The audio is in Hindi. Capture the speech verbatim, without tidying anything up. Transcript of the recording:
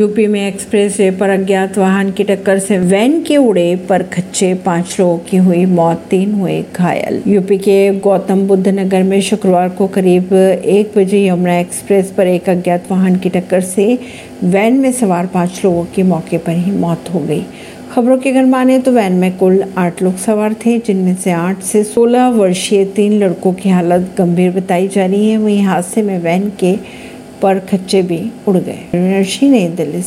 यूपी में एक्सप्रेस वे पर अज्ञात वाहन की टक्कर से वैन के उड़े पर खच्चे, पांच लोगों की हुई मौत, तीन हुए घायल। यूपी के गौतम बुद्ध नगर में शुक्रवार को करीब एक बजे यमुना एक्सप्रेस पर एक अज्ञात वाहन की टक्कर से वैन में सवार पांच लोगों की मौके पर ही मौत हो गई। खबरों के अगर माने तो वैन में कुल आठ लोग सवार थे, जिनमें से आठ से सोलह वर्षीय तीन लड़कों की हालत गंभीर बताई जा रही है। वहीं हादसे में वैन के पर खच्चे भी उड़ गए। नई दिल्ली।